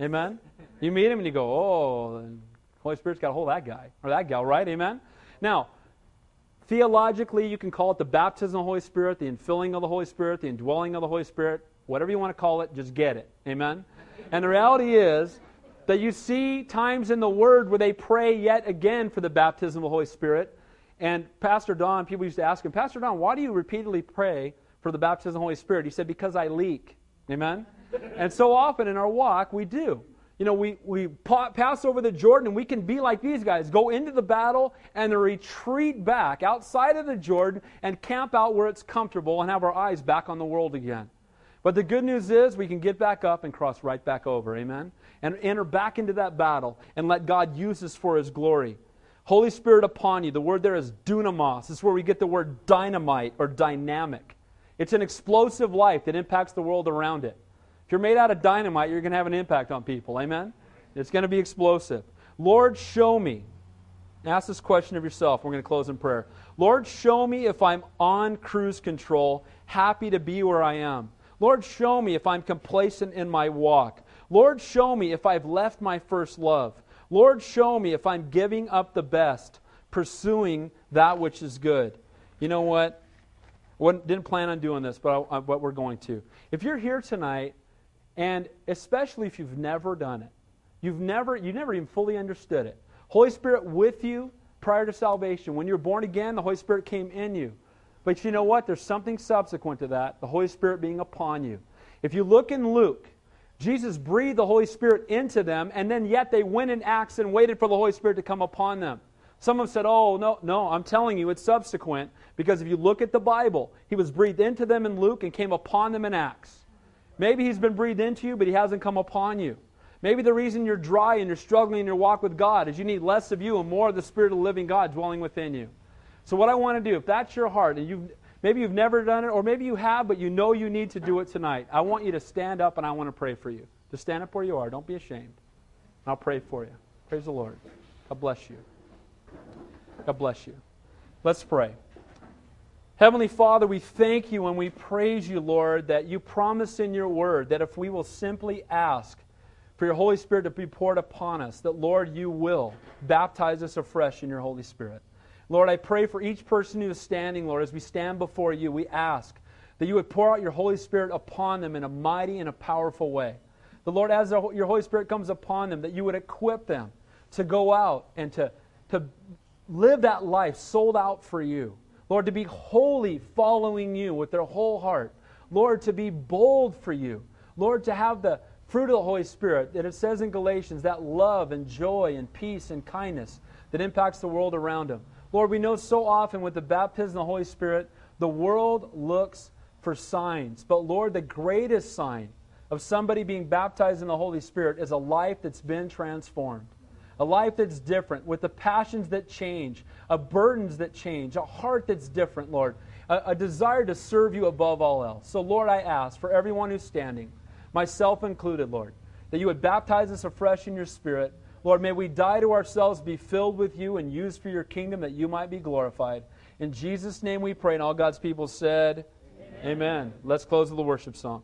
Amen? You meet him and you go, oh, the Holy Spirit's got a hold of that guy, or that gal, right? Amen? Now, theologically, you can call it the baptism of the Holy Spirit, the infilling of the Holy Spirit, the indwelling of the Holy Spirit, whatever you want to call it, just get it. Amen? And the reality is, that you see times in the Word where they pray yet again for the baptism of the Holy Spirit. And Pastor Don, people used to ask him, Pastor Don, why do you repeatedly pray for the baptism of the Holy Spirit? He said, because I leak. Amen? And so often in our walk, we do. You know, we, we pass over the Jordan, and we can be like these guys, go into the battle and then retreat back outside of the Jordan and camp out where it's comfortable and have our eyes back on the world again. But the good news is we can get back up and cross right back over. Amen? And enter back into that battle and let God use us for His glory. Holy Spirit upon you. The word there is dunamos. It's where we get the word dynamite or dynamic. It's an explosive life that impacts the world around it. If you're made out of dynamite, you're going to have an impact on people. Amen? It's going to be explosive. Lord, show me. Ask this question of yourself. We're going to close in prayer. Lord, show me if I'm on cruise control, happy to be where I am. Lord, show me if I'm complacent in my walk. Lord, show me if I've left my first love. Lord, show me if I'm giving up the best, pursuing that which is good. You know what? I didn't plan on doing this, but I, I, but we're going to. If you're here tonight, and especially if you've never done it, you've never, you've never even fully understood it. Holy Spirit with you prior to salvation. When you're born again, the Holy Spirit came in you. But you know what? There's something subsequent to that, the Holy Spirit being upon you. If you look in Luke, Jesus breathed the Holy Spirit into them, and then yet they went in Acts and waited for the Holy Spirit to come upon them. Some of them said, oh, no, no, I'm telling you, it's subsequent, because if you look at the Bible, He was breathed into them in Luke and came upon them in Acts. Maybe He's been breathed into you, but He hasn't come upon you. Maybe the reason you're dry and you're struggling in your walk with God is you need less of you and more of the Spirit of the living God dwelling within you. So what I want to do, if that's your heart, and you've Maybe you've never done it, or maybe you have, but you know you need to do it tonight. I want you to stand up, and I want to pray for you. Just stand up where you are. Don't be ashamed. I'll pray for you. Praise the Lord. God bless you. God bless you. Let's pray. Heavenly Father, we thank You and we praise You, Lord, that You promise in Your Word that if we will simply ask for Your Holy Spirit to be poured upon us, that, Lord, You will baptize us afresh in Your Holy Spirit. Lord, I pray for each person who is standing, Lord, as we stand before You, we ask that You would pour out Your Holy Spirit upon them in a mighty and a powerful way. The Lord, as the, Your Holy Spirit comes upon them, that You would equip them to go out and to, to live that life sold out for You. Lord, to be wholly following You with their whole heart. Lord, to be bold for You. Lord, to have the fruit of the Holy Spirit that it says in Galatians, that love and joy and peace and kindness that impacts the world around them. Lord, we know so often with the baptism of the Holy Spirit, the world looks for signs. But Lord, the greatest sign of somebody being baptized in the Holy Spirit is a life that's been transformed. A life that's different, with the passions that change, a burdens that change, a heart that's different, Lord. A, a desire to serve You above all else. So Lord, I ask for everyone who's standing, myself included, Lord, that You would baptize us afresh in Your Spirit. Lord, may we die to ourselves, be filled with You, and used for Your kingdom that You might be glorified. In Jesus' name we pray, and all God's people said, Amen. Amen. Let's close with the worship song.